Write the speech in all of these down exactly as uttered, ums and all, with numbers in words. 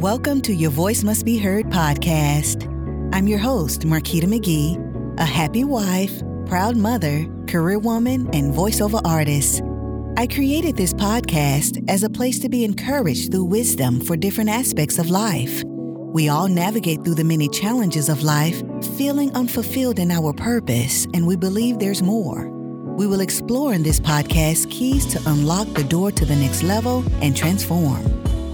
Welcome to Your Voice Must Be Heard podcast. I'm your host, Marquita McGee, a happy wife, proud mother, career woman, and voiceover artist. I created this podcast as a place to be encouraged through wisdom for different aspects of life. We all navigate through the many challenges of life, feeling unfulfilled in our purpose, and we believe there's more. We will explore in this podcast keys to unlock the door to the next level and transform.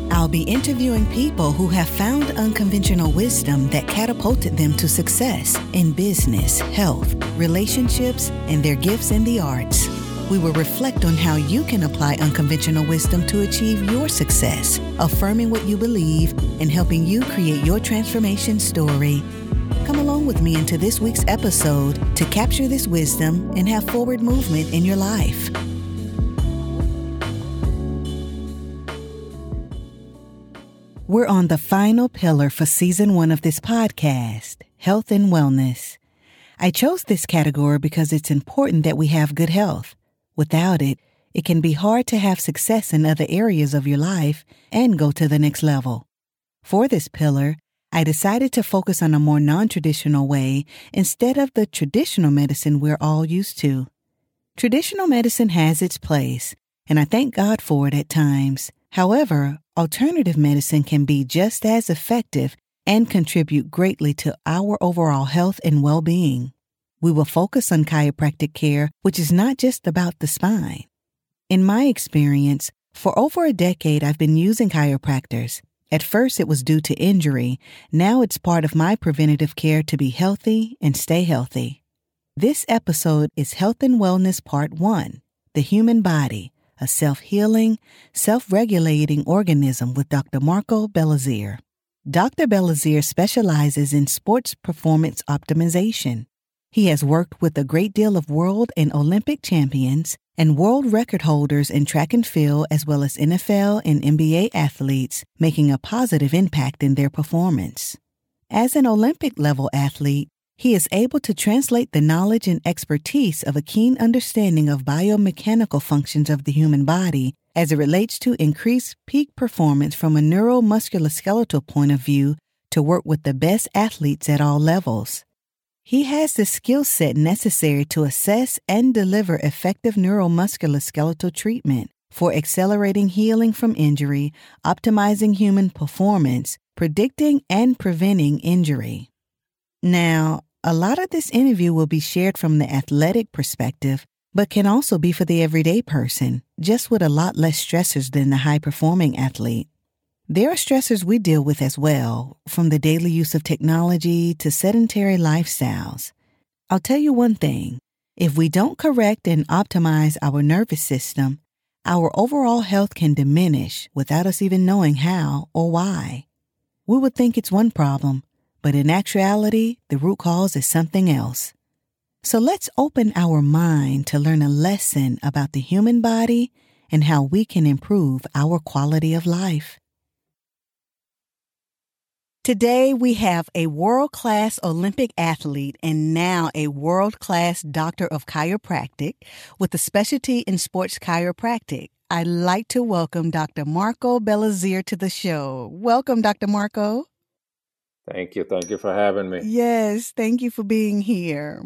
I'll be interviewing people who have found unconventional wisdom that catapulted them to success in business, health, relationships, and their gifts in the arts. We will reflect on how you can apply unconventional wisdom to achieve your success, affirming what you believe and helping you create your transformation story. Come along with me into this week's episode to capture this wisdom and have forward movement in your life. We're on the final pillar for season one of this podcast, health and wellness. I chose this category because it's important that we have good health. Without it, it can be hard to have success in other areas of your life and go to the next level. For this pillar, I decided to focus on a more non-traditional way instead of the traditional medicine we're all used to. Traditional medicine has its place, and I thank God for it at times. However, alternative medicine can be just as effective and contribute greatly to our overall health and well-being. We will focus on chiropractic care, which is not just about the spine. In my experience, for over a decade, I've been using chiropractors. At first, it was due to injury. Now it's part of my preventative care to be healthy and stay healthy. This episode is Health and Wellness Part one, The Human Body, a self-healing, self-regulating organism with Doctor Marco Belizaire. Doctor Belizaire specializes in sports performance optimization. He has worked with a great deal of world and Olympic champions and world record holders in track and field as well as N F L and N B A athletes, making a positive impact in their performance. As an Olympic-level athlete, he is able to translate the knowledge and expertise of a keen understanding of biomechanical functions of the human body as it relates to increased peak performance from a neuro-musculo-skeletal point of view to work with the best athletes at all levels. He has the skill set necessary to assess and deliver effective neuro-musculo-skeletal treatment for accelerating healing from injury, optimizing human performance, predicting and preventing injury. Now, a lot of this interview will be shared from the athletic perspective, but can also be for the everyday person, just with a lot less stressors than the high-performing athlete. There are stressors we deal with as well, from the daily use of technology to sedentary lifestyles. I'll tell you one thing. If we don't correct and optimize our nervous system, our overall health can diminish without us even knowing how or why. We would think it's one problem, but in actuality, the root cause is something else. So let's open our mind to learn a lesson about the human body and how we can improve our quality of life. Today, we have a world-class Olympic athlete and now a world-class doctor of chiropractic with a specialty in sports chiropractic. I'd like to welcome Doctor Marco Belizaire to the show. Welcome, Doctor Marco. Thank you. Thank you for having me. Yes. Thank you for being here.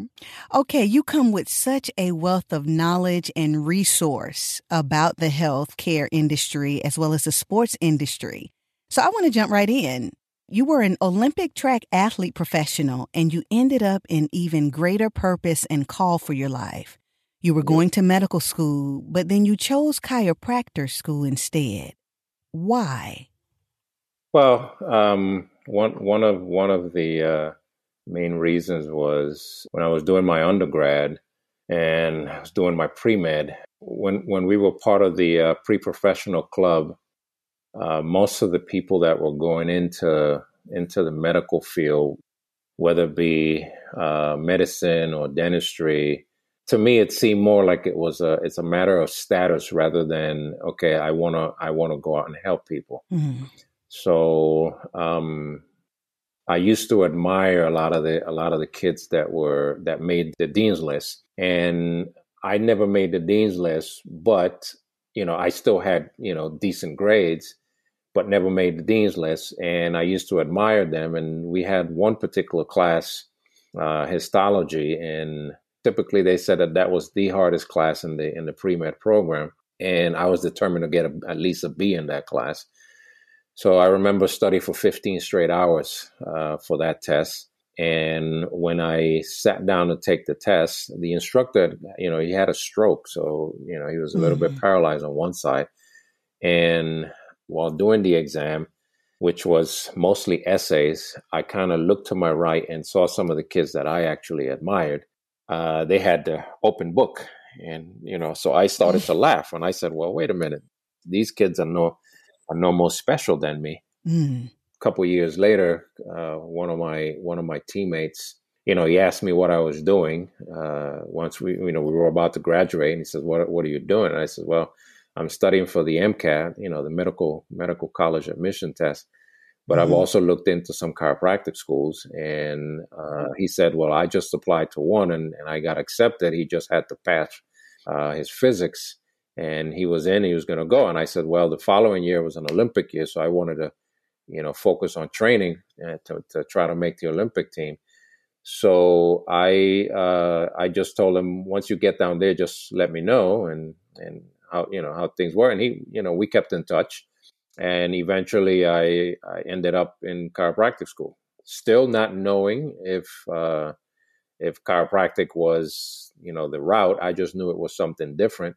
Okay. You come with such a wealth of knowledge and resource about the healthcare industry as well as the sports industry. So I want to jump right in. You were an Olympic track athlete professional, and you ended up in even greater purpose and call for your life. You were going to medical school, but then you chose chiropractor school instead. Why? Well, um, One one of one of the uh, main reasons was when I was doing my undergrad and I was doing my pre-med. When when we were part of the uh, pre-professional club, uh, most of the people that were going into into the medical field, whether it be uh, medicine or dentistry, to me it seemed more like it was a it's a matter of status rather than okay, I wanna I wanna go out and help people. Mm-hmm. So um, I used to admire a lot of the a lot of the kids that were that made the dean's list, and I never made the dean's list. But you know, I still had you know decent grades, but never made the dean's list. And I used to admire them. And we had one particular class, uh, histology, and typically they said that that was the hardest class in the in the pre-med program. And I was determined to get a, at least a B in that class. So I remember studying for fifteen straight hours uh, for that test. And when I sat down to take the test, the instructor, you know, he had a stroke. So, you know, he was a little mm-hmm. bit paralyzed on one side. And while doing the exam, which was mostly essays, I kind of looked to my right and saw some of the kids that I actually admired. Uh, they had the open book. And, you know, so I started to laugh. And I said, well, wait a minute. These kids are no, are no more special than me. Mm. Couple of years later, uh, one of my one of my teammates, you know, he asked me what I was doing. Uh, once we, you know, we were about to graduate, and he says, "What what are you doing?" And I said, "Well, I'm studying for the M C A T, you know, the medical medical college admission test, but mm-hmm. I've also looked into some chiropractic schools." And uh, he said, "Well, I just applied to one, and, and I got accepted. He just had to pass uh, his physics, and he was in. He was going to go." And I said, "Well, the following year was an Olympic year, so I wanted to." you know, focus on training uh, to, to try to make the Olympic team. So I uh, I just told him, once you get down there, just let me know and and how you know how things were. And he, you know, we kept in touch, and eventually I I ended up in chiropractic school, still not knowing if uh, if chiropractic was you know the route. I just knew it was something different.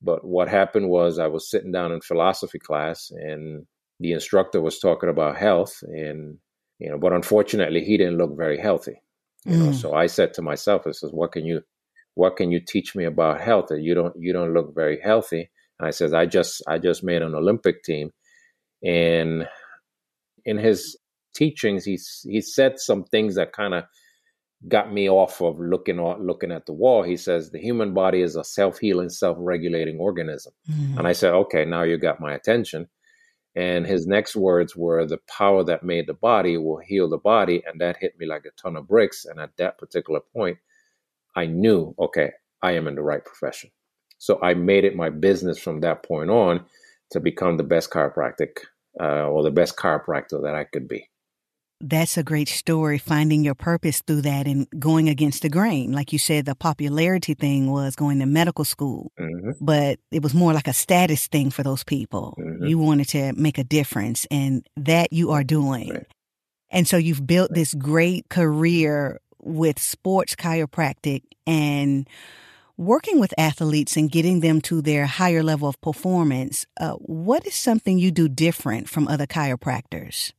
But what happened was I was sitting down in philosophy class, and the instructor was talking about health, and, you know, but unfortunately he didn't look very healthy. You mm. know, so I said to myself, I says, what can you, what can you teach me about health? That you don't, you don't look very healthy. And I says, I just, I just made an Olympic team. And in his teachings, he, he said some things that kind of got me off of looking, looking at the wall. He says, the human body is a self-healing, self-regulating organism. Mm. And I said, okay, now you got my attention. And his next words were, the power that made the body will heal the body. And that hit me like a ton of bricks. And at that particular point, I knew, okay, I am in the right profession. So I made it my business from that point on to become the best chiropractic uh, or the best chiropractor that I could be. That's a great story, finding your purpose through that and going against the grain. Like you said, the popularity thing was going to medical school, mm-hmm. but it was more like a status thing for those people. Mm-hmm. You wanted to make a difference, and that you are doing. Right. And so you've built this great career with sports chiropractic and working with athletes and getting them to their higher level of performance. Uh, what is something you do different from other chiropractors?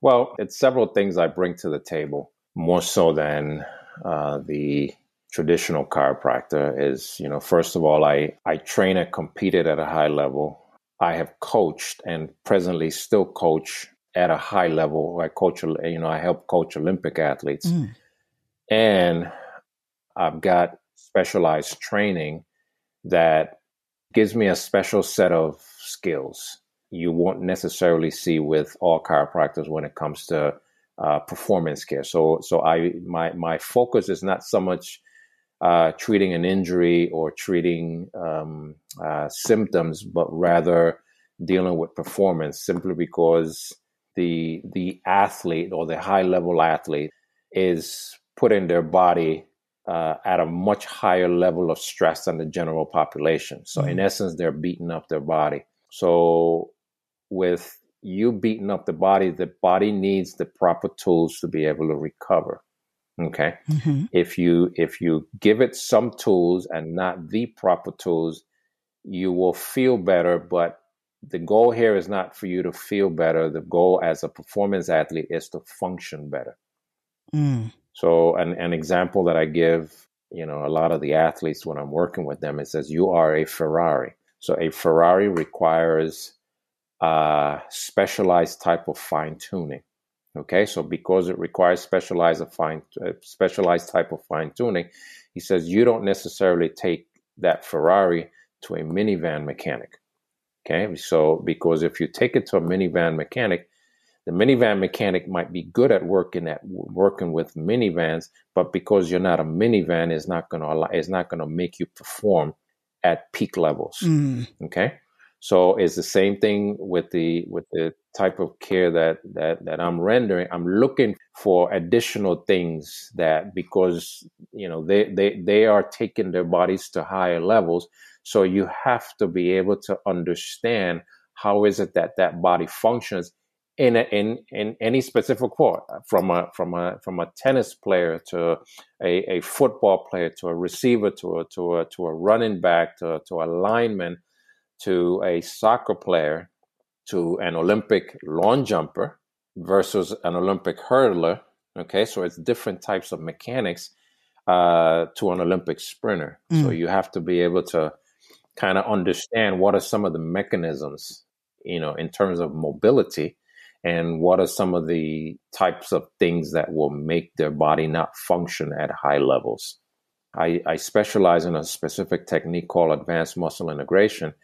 Well, it's several things I bring to the table, more so than uh, the traditional chiropractor is, you know, first of all, I, I train and competed at a high level. I have coached and presently still coach at a high level. I coach, you know, I help coach Olympic athletes. Mm. And I've got specialized training that gives me a special set of skills you won't necessarily see with all chiropractors when it comes to uh, performance care. So, so I my my focus is not so much uh, treating an injury or treating um, uh, symptoms, but rather dealing with performance. Simply because the the athlete or the high level athlete is putting their body uh, at a much higher level of stress than the general population. So, mm-hmm. in essence, they're beating up their body. So, with you beating up the body, the body needs the proper tools to be able to recover. Okay. Mm-hmm. If you, if you give it some tools and not the proper tools, you will feel better. But the goal here is not for you to feel better. The goal as a performance athlete is to function better. Mm. So an, an example that I give, you know, a lot of the athletes when I'm working with them, it says you are a Ferrari. So a Ferrari requires Uh, specialized type of fine tuning. Okay, so because it requires specialized fine uh, specialized type of fine tuning, he says you don't necessarily take that Ferrari to a minivan mechanic. Okay, so because if you take it to a minivan mechanic, the minivan mechanic might be good at working at working with minivans, but because you're not a minivan, is not going to allow, is not going to make you perform at peak levels. Mm. Okay. So it's the same thing with the with the type of care that, that that I'm rendering. I'm looking for additional things that, because you know they they they are taking their bodies to higher levels. So you have to be able to understand how is it that that body functions in a, in in any specific sport, from a from a from a tennis player to a, a football player to a receiver to a, to a, to a running back to to a lineman to a soccer player to an Olympic long jumper versus an Olympic hurdler. Okay, so it's different types of mechanics uh, to an Olympic sprinter. Mm. So you have to be able to kind of understand what are some of the mechanisms, you know, in terms of mobility, and what are some of the types of things that will make their body not function at high levels. I, I specialize in a specific technique called advanced muscle integration.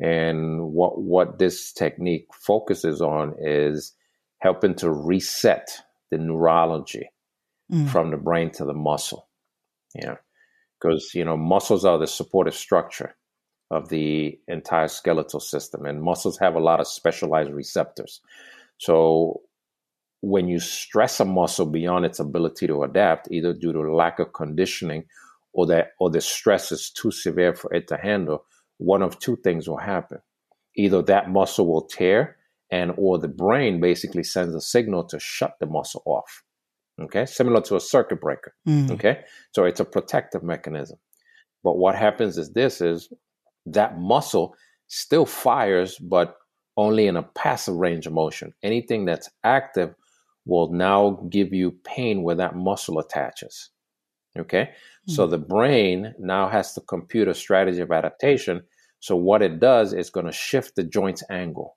And what, what this technique focuses on is helping to reset the neurology mm. from the brain to the muscle. Yeah. Because, you know, muscles are the supportive structure of the entire skeletal system, and muscles have a lot of specialized receptors. So when you stress a muscle beyond its ability to adapt, either due to lack of conditioning or that or the stress is too severe for it to handle, one of two things will happen. Either that muscle will tear, and or the brain basically sends a signal to shut the muscle off, okay? Similar to a circuit breaker, mm. okay? So it's a protective mechanism. But what happens is this, is that muscle still fires, but only in a passive range of motion. Anything that's active will now give you pain where that muscle attaches. Okay? Mm. So the brain now has to compute a strategy of adaptation. So what it does is going to shift the joint's angle.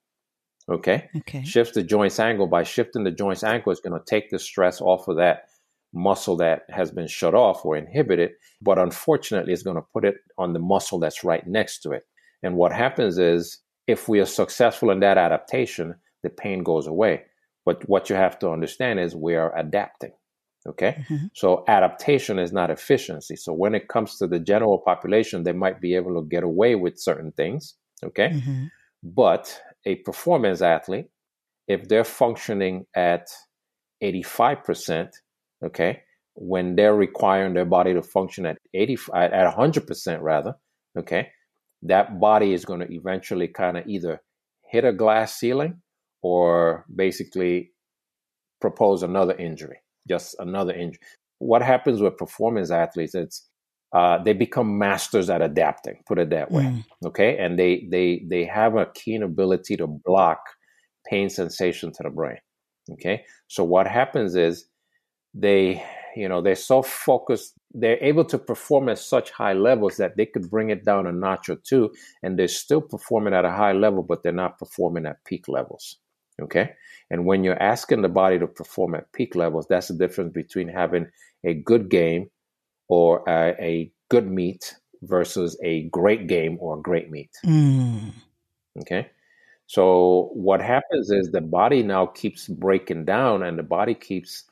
Okay? Okay. Shift the joint's angle. By shifting the joint's angle, it's going to take the stress off of that muscle that has been shut off or inhibited. But unfortunately, it's going to put it on the muscle that's right next to it. And what happens is, if we are successful in that adaptation, the pain goes away. But what you have to understand is we are adapting, okay? Mm-hmm. So adaptation is not efficiency. So when it comes to the general population, they might be able to get away with certain things, okay? Mm-hmm. But a performance athlete, if they're functioning at eighty-five percent, okay, when they're requiring their body to function at eighty, at one hundred percent rather, okay, that body is going to eventually kind of either hit a glass ceiling or basically propose another injury, just another injury. What happens with performance athletes, it's uh, they become masters at adapting, put it that way, mm. okay? And they they they have a keen ability to block pain sensation to the brain, okay? So what happens is they, you know, they're so focused, they're able to perform at such high levels that they could bring it down a notch or two, and they're still performing at a high level, but they're not performing at peak levels, okay? And when you're asking the body to perform at peak levels, that's the difference between having a good game or a, a good meet versus a great game or a great meet, mm. okay? So what happens is the body now keeps breaking down, and the body keeps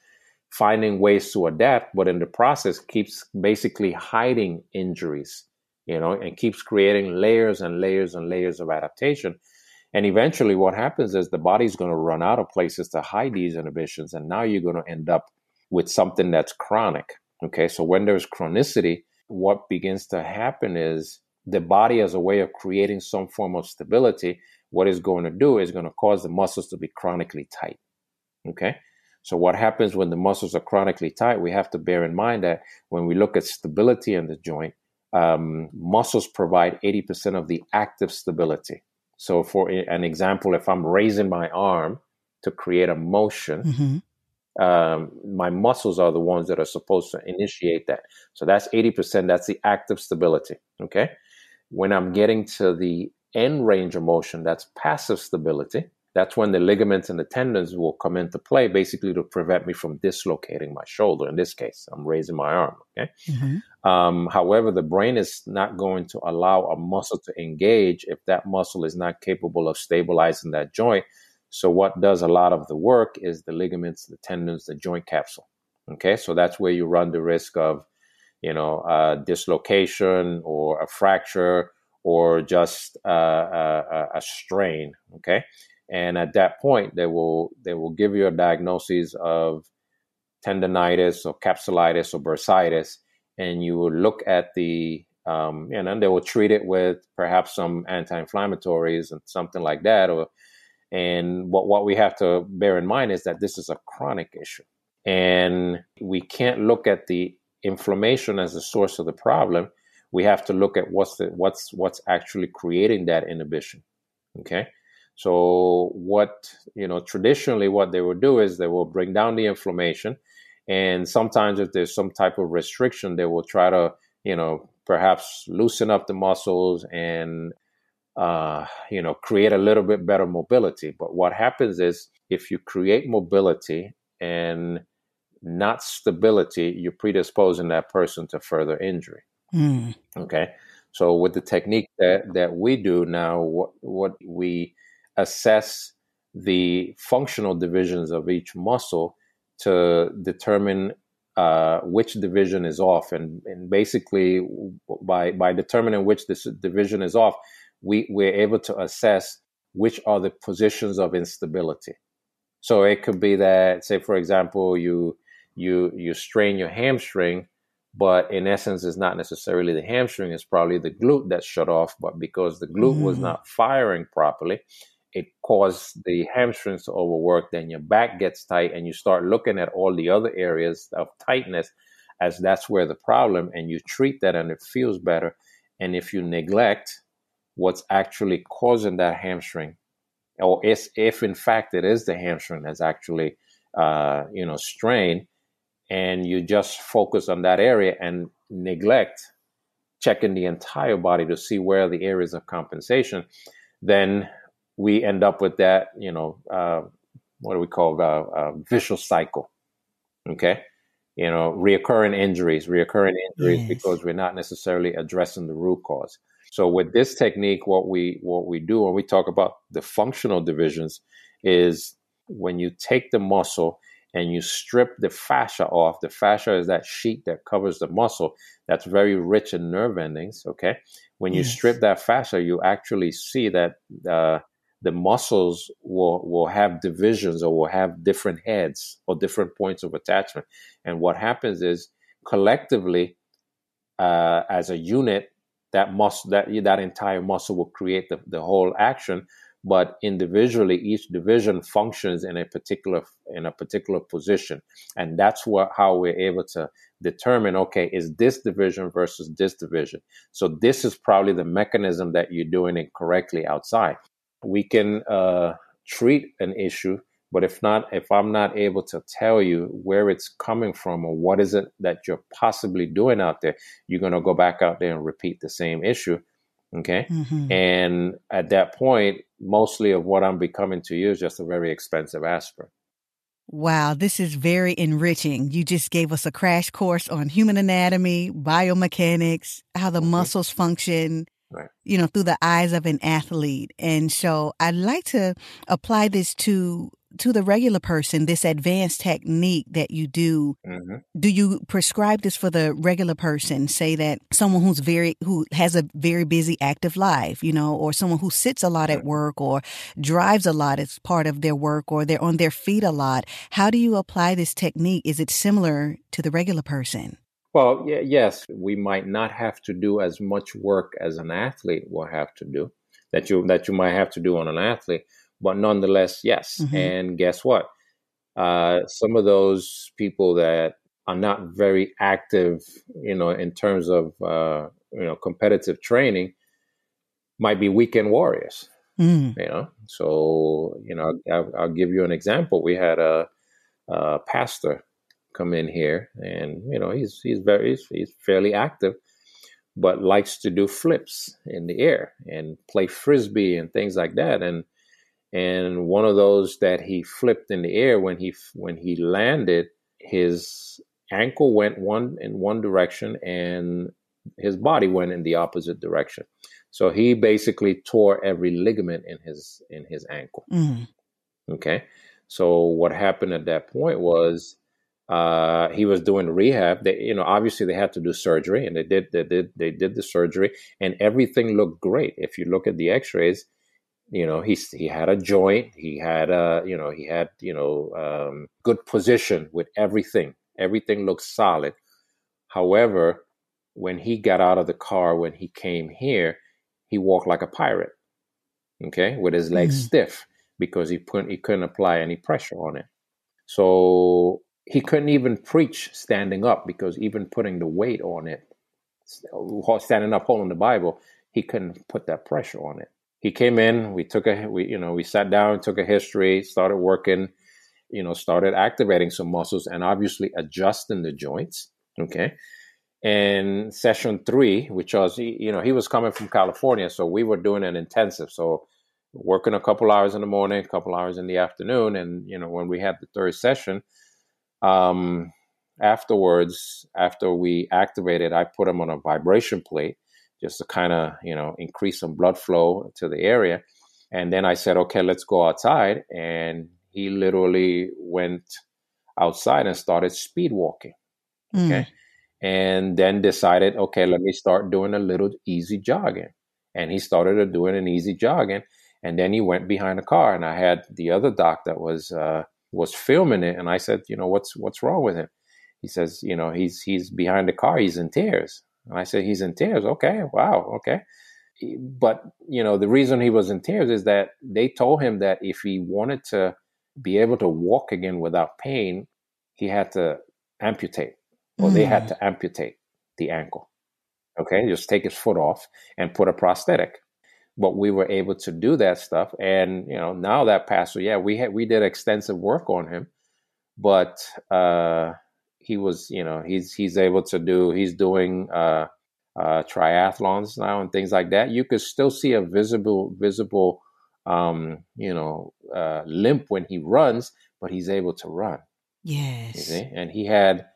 finding ways to adapt, but in the process keeps basically hiding injuries, you know, and keeps creating layers and layers and layers of adaptation. And eventually what happens is the body's going to run out of places to hide these inhibitions, and now you're going to end up with something that's chronic, okay? So when there's chronicity, what begins to happen is the body, as a way of creating some form of stability, what it's going to do is going to cause the muscles to be chronically tight, okay? So what happens when the muscles are chronically tight, we have to bear in mind that when we look at stability in the joint, um, muscles provide eighty percent of the active stability. So for an example, if I'm raising my arm to create a motion, mm-hmm. um, my muscles are the ones that are supposed to initiate that. So that's eighty percent, that's the active stability, okay? When I'm getting to the end range of motion, that's passive stability. That's when the ligaments and the tendons will come into play, basically to prevent me from dislocating my shoulder. In this case, I'm raising my arm, okay? Mm-hmm. Um, however, the brain is not going to allow a muscle to engage if that muscle is not capable of stabilizing that joint. So what does a lot of the work is the ligaments, the tendons, the joint capsule, okay? So that's where you run the risk of, you know, uh, dislocation or a fracture, or just uh, a, a strain. Okay, and at that point, they will they will give you a diagnosis of tendinitis or capsulitis or bursitis, and you will look at the um, and then they will treat it with perhaps some anti-inflammatories and something like that. Or and what what we have to bear in mind is that this is a chronic issue, and we can't look at the inflammation as the source of the problem. We have to look at what's the, what's what's actually creating that inhibition. Okay, so what you know traditionally what they will do is they will bring down the inflammation, and sometimes if there's some type of restriction, they will try to you know perhaps loosen up the muscles and uh, you know create a little bit better mobility. But what happens is if you create mobility and not stability, you're predisposing that person to further injury. Mm. Okay, so with the technique that, that we do now, what, what we assess the functional divisions of each muscle to determine uh, which division is off, and, and basically by by determining which this division is off, we we're able to assess which are the positions of instability. So it could be that, say for example, you you you strain your hamstring. But in essence, it's not necessarily the hamstring. It's probably the glute that's shut off. But because the glute mm. was not firing properly, it caused the hamstrings to overwork. Then your back gets tight and you start looking at all the other areas of tightness as that's where the problem, and you treat that and it feels better. And if you neglect what's actually causing that hamstring, or if, if in fact it is the hamstring that's actually, uh, you know, strained, and you just focus on that area and neglect checking the entire body to see where are the areas of compensation, then we end up with that, you know, uh, what do we call it, uh, uh, vicious cycle, okay? You know, reoccurring injuries, reoccurring injuries yes. because we're not necessarily addressing the root cause. So with this technique, what we what we do when we talk about the functional divisions is when you take the muscle and you strip the fascia off. The fascia is that sheet that covers the muscle that's very rich in nerve endings, okay? When you yes. strip that fascia, you actually see that uh, the muscles will, will have divisions or will have different heads or different points of attachment. And what happens is collectively, uh, as a unit, that muscle, that, that entire muscle will create the, the whole action. But individually, each division functions in a particular in a particular position, and that's what how we're able to determine. Okay, is this division versus this division? So this is probably the mechanism that you're doing it correctly outside. We can uh, treat an issue, but if not, if I'm not able to tell you where it's coming from or what is it that you're possibly doing out there, you're gonna go back out there and repeat the same issue. Okay. Mm-hmm. And at that point, mostly of what I'm becoming to you is just a very expensive aspirin. Wow, this is very enriching. You just gave us a crash course on human anatomy, biomechanics, how the mm-hmm. muscles function, right. you know, through the eyes of an athlete. And so I'd like to apply this to to the regular person, this advanced technique that you do. Mm-hmm. Do you prescribe this for the regular person? Say that someone who's very, who has a very busy, active life, you know, or someone who sits a lot at work or drives a lot as part of their work, or they're on their feet a lot. How do you apply this technique? Is it similar to the regular person? Well, y- yes, we might not have to do as much work as an athlete will have to do, that you, that you might have to do on an athlete. But nonetheless, yes. Mm-hmm. And guess what? Uh, some of those people that are not very active, you know, in terms of, uh, you know, competitive training might be weekend warriors, mm. you know. So, you know, I'll, I'll give you an example. We had a, a pastor come in here and, you know, he's he's very he's, he's fairly active, but likes to do flips in the air and play Frisbee and things like that. And And one of those that he flipped in the air, when he when he landed, his ankle went one in one direction and his body went in the opposite direction. So he basically tore every ligament in his in his ankle. Mm. Okay. So what happened at that point was Uh, he was doing rehab. They, you know, obviously they had to do surgery, and they did. They did. They did the surgery, and everything looked great. If you look at the X-rays, you know, he he had a joint. He had a, you know, he had, you know, um, good position with everything. Everything looked solid. However, when he got out of the car, when he came here, he walked like a pirate. Okay, with his legs mm-hmm. stiff, because he couldn't he couldn't apply any pressure on it. So he couldn't even preach standing up, because even putting the weight on it, standing up holding the Bible, he couldn't put that pressure on it. He came in, we took a, we you know, we sat down, took a history, started working, you know, started activating some muscles and obviously adjusting the joints. Okay. And session three, which was, you know, he was coming from California, so we were doing an intensive. So working a couple hours in the morning, a couple hours in the afternoon. And, you know, when we had the third session, um, afterwards, after we activated, I put him on a vibration plate just to kind of, you know, increase some blood flow to the area. And then I said, okay, let's go outside. And he literally went outside and started speed walking. Okay. Mm. And then decided, okay, let me start doing a little easy jogging. And he started doing an easy jogging. And then he went behind a car. And I had the other doc that was uh, was filming it. And I said, you know, what's what's wrong with him? He says, you know, he's he's behind the car. He's in tears. And I said, he's in tears. Okay, wow, okay. But, you know, the reason he was in tears is that they told him that if he wanted to be able to walk again without pain, he had to amputate. Well, they had to amputate the ankle, okay? Just take his foot off and put a prosthetic. But we were able to do that stuff. And, you know, now that passed, so yeah, we had, we did extensive work on him, but uh, he was, you know, he's he's able to do, he's doing uh, uh, triathlons now and things like that. You could still see a visible, visible, um, you know, uh, limp when he runs, but he's able to run. Yes. You see? And he had...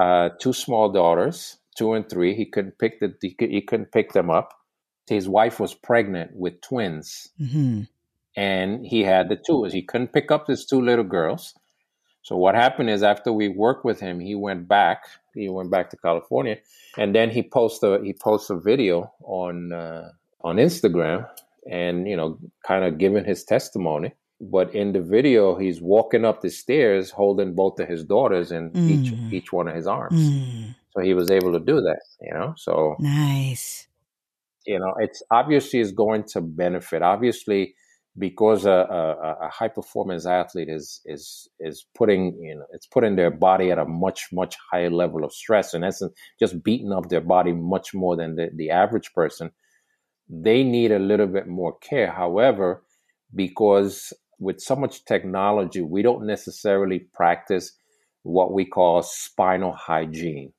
Uh, two small daughters, two and three. He couldn't pick the he, could, he couldn't pick them up. His wife was pregnant with twins, mm-hmm. and he had the two. He couldn't pick up his two little girls. So what happened is, after we worked with him, he went back. He went back to California, and then he posted he posted a video on uh, on Instagram, and you know, kind of giving his testimony. But in the video, he's walking up the stairs holding both of his daughters in mm. each each one of his arms. Mm. So he was able to do that, you know? So nice. You know, it's obviously is going to benefit. Obviously, because a, a, a high performance athlete is is is putting, you know, it's putting their body at a much, much higher level of stress. In essence, just beating up their body much more than the, the average person. They need a little bit more care. However, because with so much technology, we don't necessarily practice what we call spinal hygiene,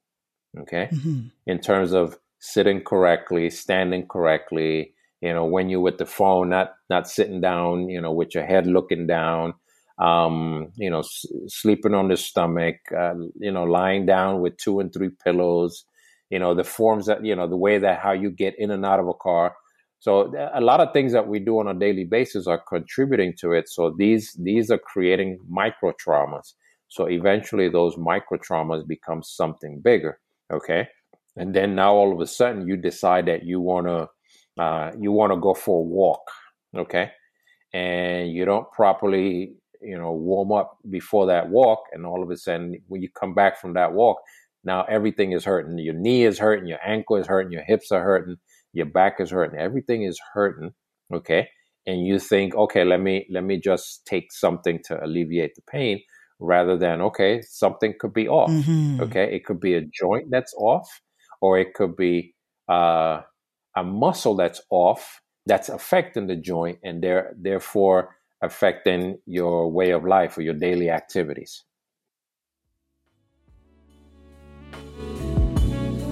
okay? Mm-hmm. In terms of sitting correctly, standing correctly, you know, when you're with the phone, not not sitting down, you know, with your head looking down, um, you know, s- sleeping on the stomach, uh, you know, lying down with two and three pillows, you know, the forms that, you know, the way that how you get in and out of a car. So a lot of things that we do on a daily basis are contributing to it. So these these are creating micro traumas. So eventually those micro traumas become something bigger, okay? And then now all of a sudden you decide that you wanna uh, you wanna go for a walk, okay? And you don't properly, you know, warm up before that walk, and all of a sudden when you come back from that walk, now everything is hurting. Your knee is hurting, your ankle is hurting, your hips are hurting. Your back is hurting. Everything is hurting, okay? And you think, okay, let me let me just take something to alleviate the pain, rather than, okay, something could be off, mm-hmm. okay? It could be a joint that's off, or it could be uh, a muscle that's off that's affecting the joint and there, therefore affecting your way of life or your daily activities.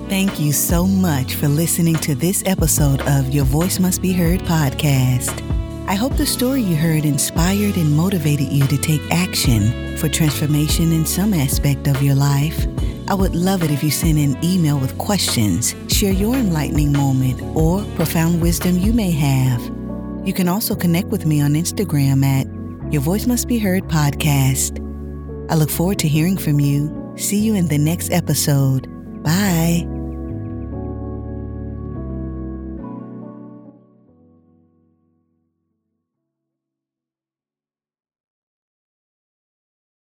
Thank you so much for listening to this episode of Your Voice Must Be Heard podcast. I hope the story you heard inspired and motivated you to take action for transformation in some aspect of your life. I would love it if you send an email with questions, share your enlightening moment, or profound wisdom you may have. You can also connect with me on Instagram at Your Voice Must Be Heard podcast. I look forward to hearing from you. See you in the next episode. Bye.